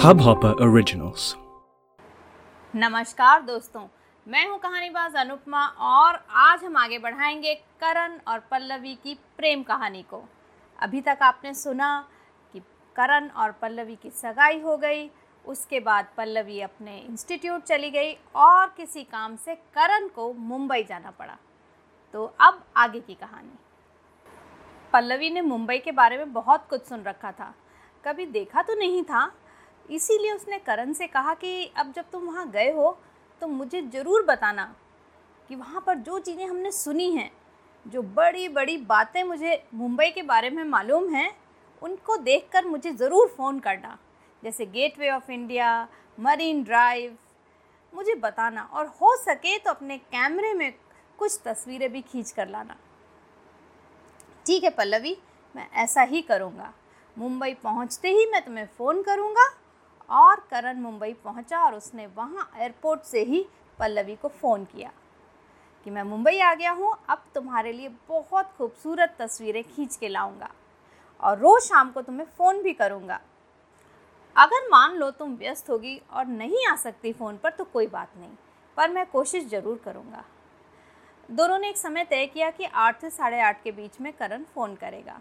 Hub hopper originals. नमस्कार दोस्तों, मैं हूं कहानीबाज अनुपमा और आज हम आगे बढ़ाएंगे करण और पल्लवी की प्रेम कहानी को। अभी तक आपने सुना कि करण और पल्लवी की सगाई हो गई, उसके बाद पल्लवी अपने इंस्टीट्यूट चली गई और किसी काम से करण को मुंबई जाना पड़ा। तो अब आगे की कहानी। पल्लवी ने मुंबई के बारे में बहुत कुछ सुन रखा था, कभी देखा तो नहीं था, इसीलिए उसने करण से कहा कि अब जब तुम वहाँ गए हो तो मुझे ज़रूर बताना कि वहाँ पर जो चीज़ें हमने सुनी हैं, जो बड़ी बड़ी बातें मुझे मुंबई के बारे में मालूम हैं, उनको देखकर मुझे ज़रूर फ़ोन करना। जैसे Gateway of India, Marine Drive, मुझे बताना और हो सके तो अपने कैमरे में कुछ तस्वीरें भी खींच कर लाना। ठीक है पल्लवी, मैं ऐसा ही करूँगा। मुंबई पहुँचते ही मैं तुम्हें फ़ोन करूँगा। और करण मुंबई पहुंचा और उसने वहाँ एयरपोर्ट से ही पल्लवी को फ़ोन किया कि मैं मुंबई आ गया हूँ, अब तुम्हारे लिए बहुत खूबसूरत तस्वीरें खींच के लाऊंगा और रोज़ शाम को तुम्हें फ़ोन भी करूँगा। अगर मान लो तुम व्यस्त होगी और नहीं आ सकती फ़ोन पर तो कोई बात नहीं, पर मैं कोशिश ज़रूर करूँगा। दोनों ने एक समय तय किया कि 8 से 8:30 के बीच में करण फ़ोन करेगा।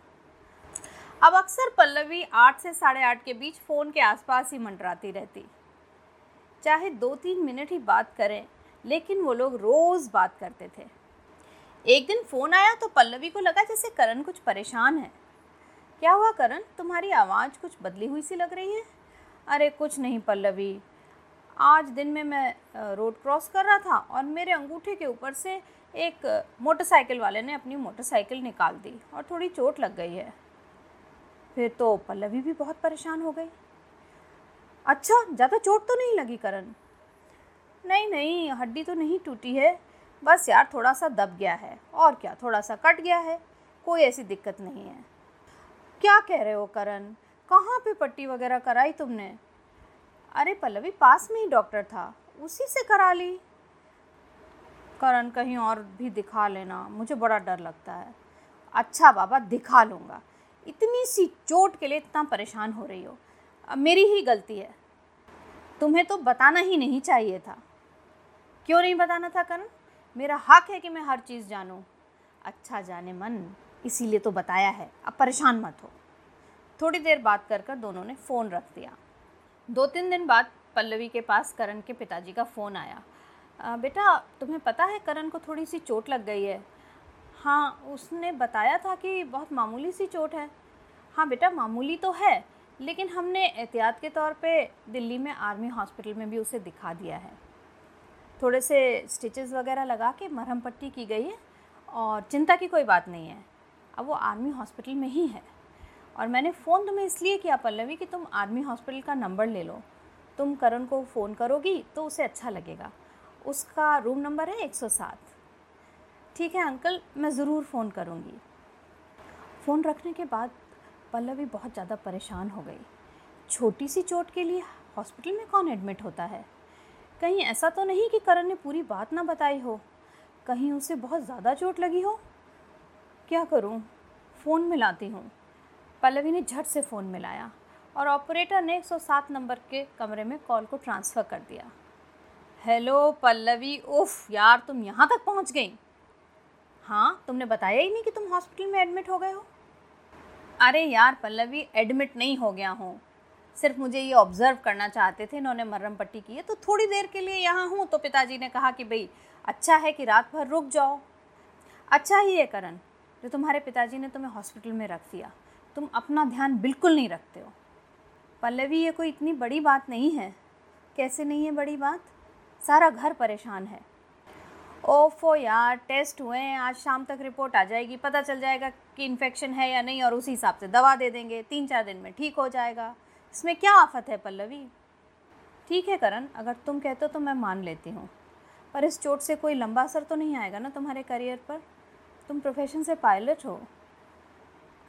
अब अक्सर पल्लवी 8 से 8:30 के बीच फ़ोन के आसपास ही मंडराती रहती, चाहे 2-3 मिनट ही बात करें, लेकिन वो लोग रोज़ बात करते थे। एक दिन फ़ोन आया तो पल्लवी को लगा जैसे करण कुछ परेशान है। क्या हुआ करण, तुम्हारी आवाज़ कुछ बदली हुई सी लग रही है। अरे कुछ नहीं पल्लवी, आज दिन में मैं रोड क्रॉस कर रहा था और मेरे अंगूठे के ऊपर से एक मोटरसाइकिल वाले ने अपनी मोटरसाइकिल निकाल दी और थोड़ी चोट लग गई है। फिर तो पल्लवी भी बहुत परेशान हो गई। अच्छा, ज़्यादा चोट तो नहीं लगी करण? नहीं, हड्डी तो नहीं टूटी है, बस यार थोड़ा सा दब गया है, और क्या थोड़ा सा कट गया है, कोई ऐसी दिक्कत नहीं है। क्या कह रहे हो करण, कहाँ पे पट्टी वगैरह कराई तुमने? अरे पल्लवी, पास में ही डॉक्टर था, उसी से करा ली। करण, कहीं और भी दिखा लेना, मुझे बड़ा डर लगता है। अच्छा बाबा, दिखा लूँगा, इतनी सी चोट के लिए इतना परेशान हो रही हो, मेरी ही गलती है, तुम्हें तो बताना ही नहीं चाहिए था। क्यों नहीं बताना था करण? मेरा हक है कि मैं हर चीज़ जानूं। अच्छा जाने मन, इसीलिए तो बताया है, अब परेशान मत हो। थोड़ी देर बात कर कर दोनों ने फ़ोन रख दिया। 2-3 दिन बाद पल्लवी के पास करण के पिताजी का फ़ोन आया। बेटा तुम्हें पता है करण को थोड़ी सी चोट लग गई है। हाँ, उसने बताया था कि बहुत मामूली सी चोट है। हाँ बेटा, मामूली तो है, लेकिन हमने एहतियात के तौर पे दिल्ली में आर्मी हॉस्पिटल में भी उसे दिखा दिया है। थोड़े से स्टिचेस वगैरह लगा के मरहम पट्टी की गई है और चिंता की कोई बात नहीं है। अब वो आर्मी हॉस्पिटल में ही है। और मैंने फ़ोन तुम्हें इसलिए किया पल्लवी कि तुम आर्मी हॉस्पिटल का नंबर ले लो। तुम करण को फ़ोन करोगी तो उसे अच्छा लगेगा। उसका रूम नंबर है 107। ठीक है अंकल, मैं ज़रूर फ़ोन करूँगी। फ़ोन रखने के बाद पल्लवी बहुत ज़्यादा परेशान हो गई। छोटी सी चोट के लिए हॉस्पिटल में कौन एडमिट होता है? कहीं ऐसा तो नहीं कि करण ने पूरी बात ना बताई हो, कहीं उसे बहुत ज़्यादा चोट लगी हो। क्या करूँ, फ़ोन मिलाती हूँ। पल्लवी ने झट से फ़ोन मिलाया और ऑपरेटर ने 107 नंबर के कमरे में कॉल को ट्रांसफ़र कर दिया। हेलो पल्लवी, उफ यार तुम यहाँ तक पहुँच गई। हाँ, तुमने बताया ही नहीं कि तुम हॉस्पिटल में एडमिट हो गए हो। अरे यार पल्लवी, एडमिट नहीं हो गया हूँ, सिर्फ मुझे ये ऑब्ज़र्व करना चाहते थे। इन्होंने मरहम पट्टी की है तो थोड़ी देर के लिए यहाँ हूँ, तो पिताजी ने कहा कि भाई अच्छा है कि रात भर रुक जाओ। अच्छा ही है करण, जो तुम्हारे पिताजी ने तुम्हें हॉस्पिटल में रख दिया। तुम अपना ध्यान बिल्कुल नहीं रखते हो। पल्लवी, ये कोई इतनी बड़ी बात नहीं है। कैसे नहीं है बड़ी बात, सारा घर परेशान है। ओफो यार, टेस्ट हुए हैं, आज शाम तक रिपोर्ट आ जाएगी, पता चल जाएगा कि इन्फेक्शन है या नहीं और उसी हिसाब से दवा दे देंगे, 3-4 दिन में ठीक हो जाएगा। इसमें क्या आफत है पल्लवी। ठीक है करण, अगर तुम कहते हो तो मैं मान लेती हूँ, पर इस चोट से कोई लंबा असर तो नहीं आएगा ना तुम्हारे करियर पर? तुम प्रोफेशन से पायलट हो।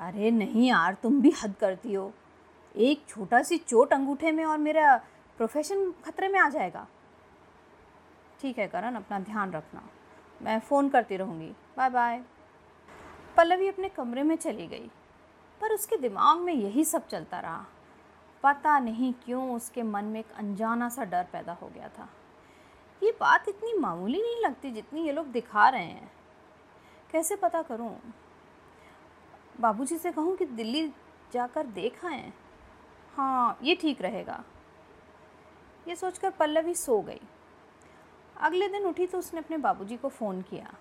अरे नहीं यार, तुम भी हद करती हो। एक छोटा सी चोट अंगूठे में और मेरा प्रोफेशन खतरे में आ जाएगा। ठीक है करण, अपना ध्यान रखना, मैं फ़ोन करती रहूँगी, बाय बाय। पल्लवी अपने कमरे में चली गई। पर उसके दिमाग में यही सब चलता रहा। पता नहीं क्यों उसके मन में एक अनजाना सा डर पैदा हो गया था। ये बात इतनी मामूली नहीं लगती जितनी ये लोग दिखा रहे हैं। कैसे पता करूं? बाबूजी से कहूं कि दिल्ली जाकर देख आएं? हाँ, ये ठीक रहेगा। ये सोचकर पल्लवी सो गई। अगले दिन उठी तो उसने अपने बाबूजी को फ़ोन किया।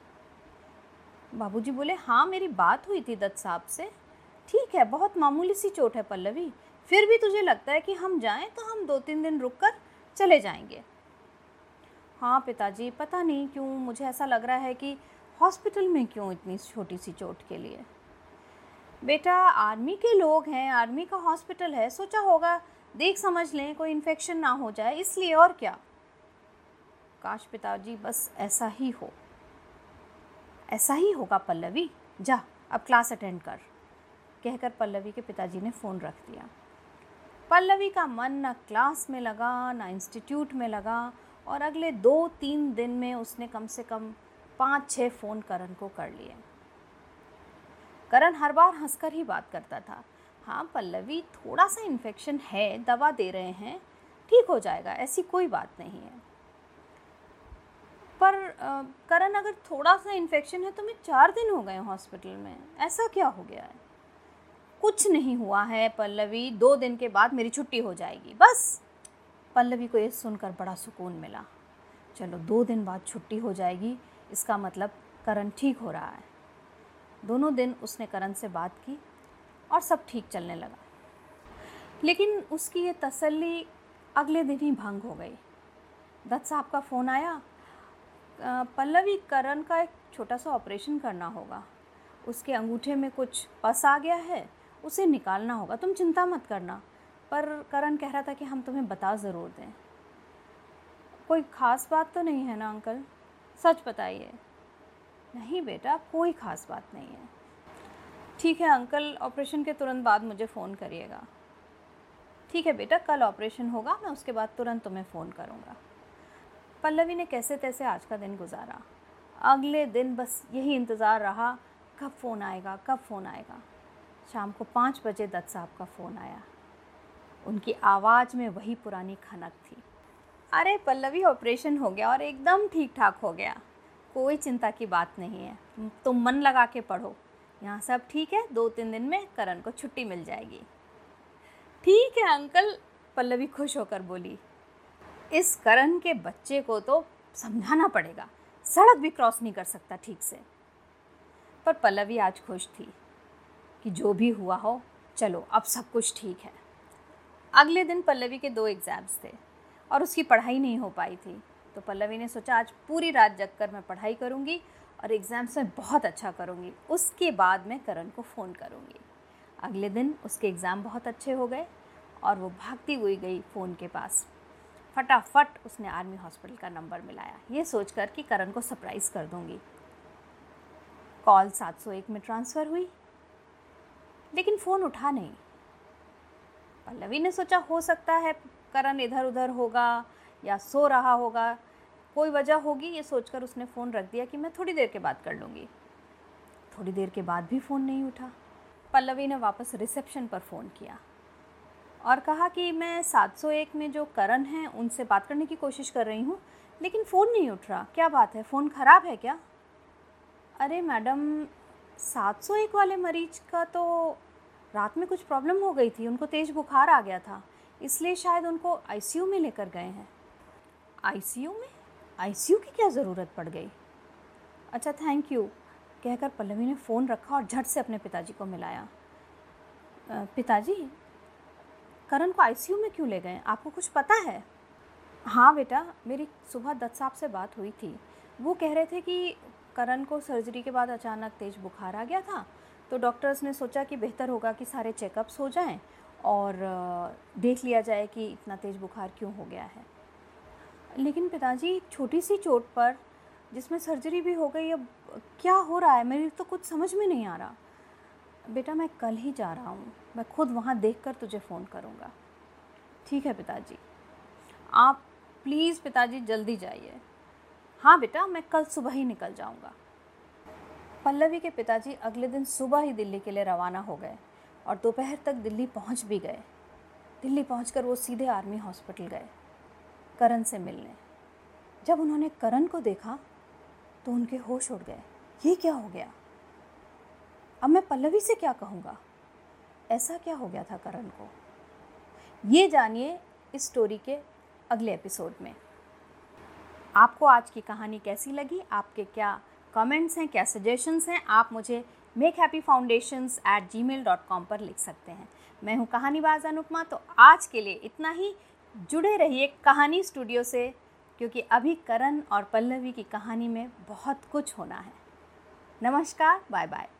बाबूजी बोले, हाँ मेरी बात हुई थी दत्त साहब से। ठीक है, बहुत मामूली सी चोट है पल्लवी, फिर भी तुझे लगता है कि हम जाएं तो हम 2-3 दिन रुक कर चले जाएंगे। हाँ पिताजी, पता नहीं क्यों मुझे ऐसा लग रहा है कि हॉस्पिटल में क्यों इतनी छोटी सी चोट के लिए। बेटा, आर्मी के लोग हैं, आर्मी का हॉस्पिटल है, सोचा होगा देख समझ लें कोई इन्फेक्शन ना हो जाए, इसलिए और क्या। काश पिताजी बस ऐसा ही हो। ऐसा ही होगा पल्लवी, जा अब क्लास अटेंड कर, कहकर पल्लवी के पिताजी ने फ़ोन रख दिया। पल्लवी का मन ना क्लास में लगा ना इंस्टीट्यूट में लगा, और अगले 2-3 दिन में उसने कम से कम 5-6 फ़ोन करण को कर लिए। करण हर बार हंसकर ही बात करता था। हाँ पल्लवी, थोड़ा सा इन्फेक्शन है, दवा दे रहे हैं, ठीक हो जाएगा, ऐसी कोई बात नहीं है। पर करण, अगर थोड़ा सा इन्फेक्शन है तो मैं 4 दिन हो गए हॉस्पिटल में, ऐसा क्या हो गया है? कुछ नहीं हुआ है पल्लवी, 2 दिन के बाद मेरी छुट्टी हो जाएगी बस। पल्लवी को ये सुनकर बड़ा सुकून मिला। चलो 2 दिन बाद छुट्टी हो जाएगी, इसका मतलब करण ठीक हो रहा है। दोनों दिन उसने करण से बात की और सब ठीक चलने लगा। लेकिन उसकी ये तसल्ली अगले दिन ही भंग हो गई। दत्त साहब का फ़ोन आया। पल्लवी, करण का एक छोटा सा ऑपरेशन करना होगा, उसके अंगूठे में कुछ पस आ गया है, उसे निकालना होगा, तुम चिंता मत करना। पर करण कह रहा था कि हम तुम्हें बता ज़रूर दें। कोई ख़ास बात तो नहीं है ना अंकल, सच बताइए। नहीं बेटा, कोई ख़ास बात नहीं है। ठीक है अंकल, ऑपरेशन के तुरंत बाद मुझे फ़ोन करिएगा। ठीक है बेटा, कल ऑपरेशन होगा, मैं उसके बाद तुरंत तुम्हें फ़ोन करूँगा। पल्लवी ने कैसे तैसे आज का दिन गुजारा। अगले दिन बस यही इंतज़ार रहा, कब फ़ोन आएगा, कब फ़ोन आएगा। शाम को 5 बजे दत्त साहब का फ़ोन आया। उनकी आवाज़ में वही पुरानी खनक थी। अरे पल्लवी, ऑपरेशन हो गया और एकदम ठीक ठाक हो गया, कोई चिंता की बात नहीं है, तुम मन लगा के पढ़ो, यहाँ सब ठीक है, 2-3 दिन में करण को छुट्टी मिल जाएगी। ठीक है अंकल, पल्लवी खुश होकर बोली, इस करण के बच्चे को तो समझाना पड़ेगा, सड़क भी क्रॉस नहीं कर सकता ठीक से। पर पल्लवी आज खुश थी कि जो भी हुआ हो, चलो अब सब कुछ ठीक है। अगले दिन पल्लवी के 2 एग्ज़ाम्स थे और उसकी पढ़ाई नहीं हो पाई थी, तो पल्लवी ने सोचा आज पूरी रात जग कर मैं पढ़ाई करूँगी और एग्ज़ाम्स में बहुत अच्छा करूँगी, उसके बाद मैं करण को फ़ोन करूँगी। अगले दिन उसके एग्ज़ाम बहुत अच्छे हो गए और वो भागती हुई गई फ़ोन के पास। फटाफट उसने आर्मी हॉस्पिटल का नंबर मिलाया, ये सोचकर कि करण को सरप्राइज़ कर दूँगी। कॉल 701 में ट्रांसफ़र हुई, लेकिन फ़ोन उठा नहीं। पल्लवी ने सोचा हो सकता है करण इधर उधर होगा या सो रहा होगा, कोई वजह होगी, ये सोचकर उसने फ़ोन रख दिया कि मैं थोड़ी देर के बाद कर लूँगी। थोड़ी देर के बाद भी फ़ोन नहीं उठा। पल्लवी ने वापस रिसेप्शन पर फ़ोन किया और कहा कि मैं 701 में जो करण हैं उनसे बात करने की कोशिश कर रही हूँ, लेकिन फ़ोन नहीं उठ रहा, क्या बात है, फ़ोन ख़राब है क्या? अरे मैडम, 701 वाले मरीज़ का तो रात में कुछ प्रॉब्लम हो गई थी, उनको तेज़ बुखार आ गया था, इसलिए शायद उनको आईसीयू में लेकर गए हैं। आईसीयू में? आईसीयू की क्या ज़रूरत पड़ गई? अच्छा थैंक यू, कहकर पल्लवी ने फ़ोन रखा और झट से अपने पिताजी को मिलाया। पिताजी, करण को आईसीयू में क्यों ले गए, आपको कुछ पता है? हाँ बेटा, मेरी सुबह दत्त साहब से बात हुई थी, वो कह रहे थे कि करण को सर्जरी के बाद अचानक तेज़ बुखार आ गया था, तो डॉक्टर्स ने सोचा कि बेहतर होगा कि सारे चेकअप्स हो जाएं और देख लिया जाए कि इतना तेज़ बुखार क्यों हो गया है। लेकिन पिताजी, छोटी सी चोट पर जिसमें सर्जरी भी हो गई, अब क्या हो रहा है, मेरी तो कुछ समझ में नहीं आ रहा। बेटा मैं कल ही जा रहा हूँ, मैं खुद वहाँ देख कर तुझे फ़ोन करूँगा। ठीक है पिताजी, आप प्लीज़ पिताजी जल्दी जाइए। हाँ बेटा, मैं कल सुबह ही निकल जाऊँगा। पल्लवी के पिताजी अगले दिन सुबह ही दिल्ली के लिए रवाना हो गए और दोपहर तक दिल्ली पहुंच भी गए। दिल्ली पहुंचकर वो सीधे आर्मी हॉस्पिटल गए करण से मिलने। जब उन्होंने करण को देखा तो उनके होश उड़ गए। ये क्या हो गया? अब मैं पल्लवी से क्या कहूँगा? ऐसा क्या हो गया था करण को? ये जानिए इस स्टोरी के अगले एपिसोड में। आपको आज की कहानी कैसी लगी? आपके क्या कमेंट्स हैं, क्या सजेशंस हैं? आप मुझे makehappyfoundations@gmail.com पर लिख सकते हैं। मैं हूँ कहानीबाज अनुपमा। तो आज के लिए इतना ही। जुड़े रहिए कहानी स्टूडियो से, क्योंकि अभी करण और पल्लवी की कहानी में बहुत कुछ होना है। नमस्कार, बाय बाय।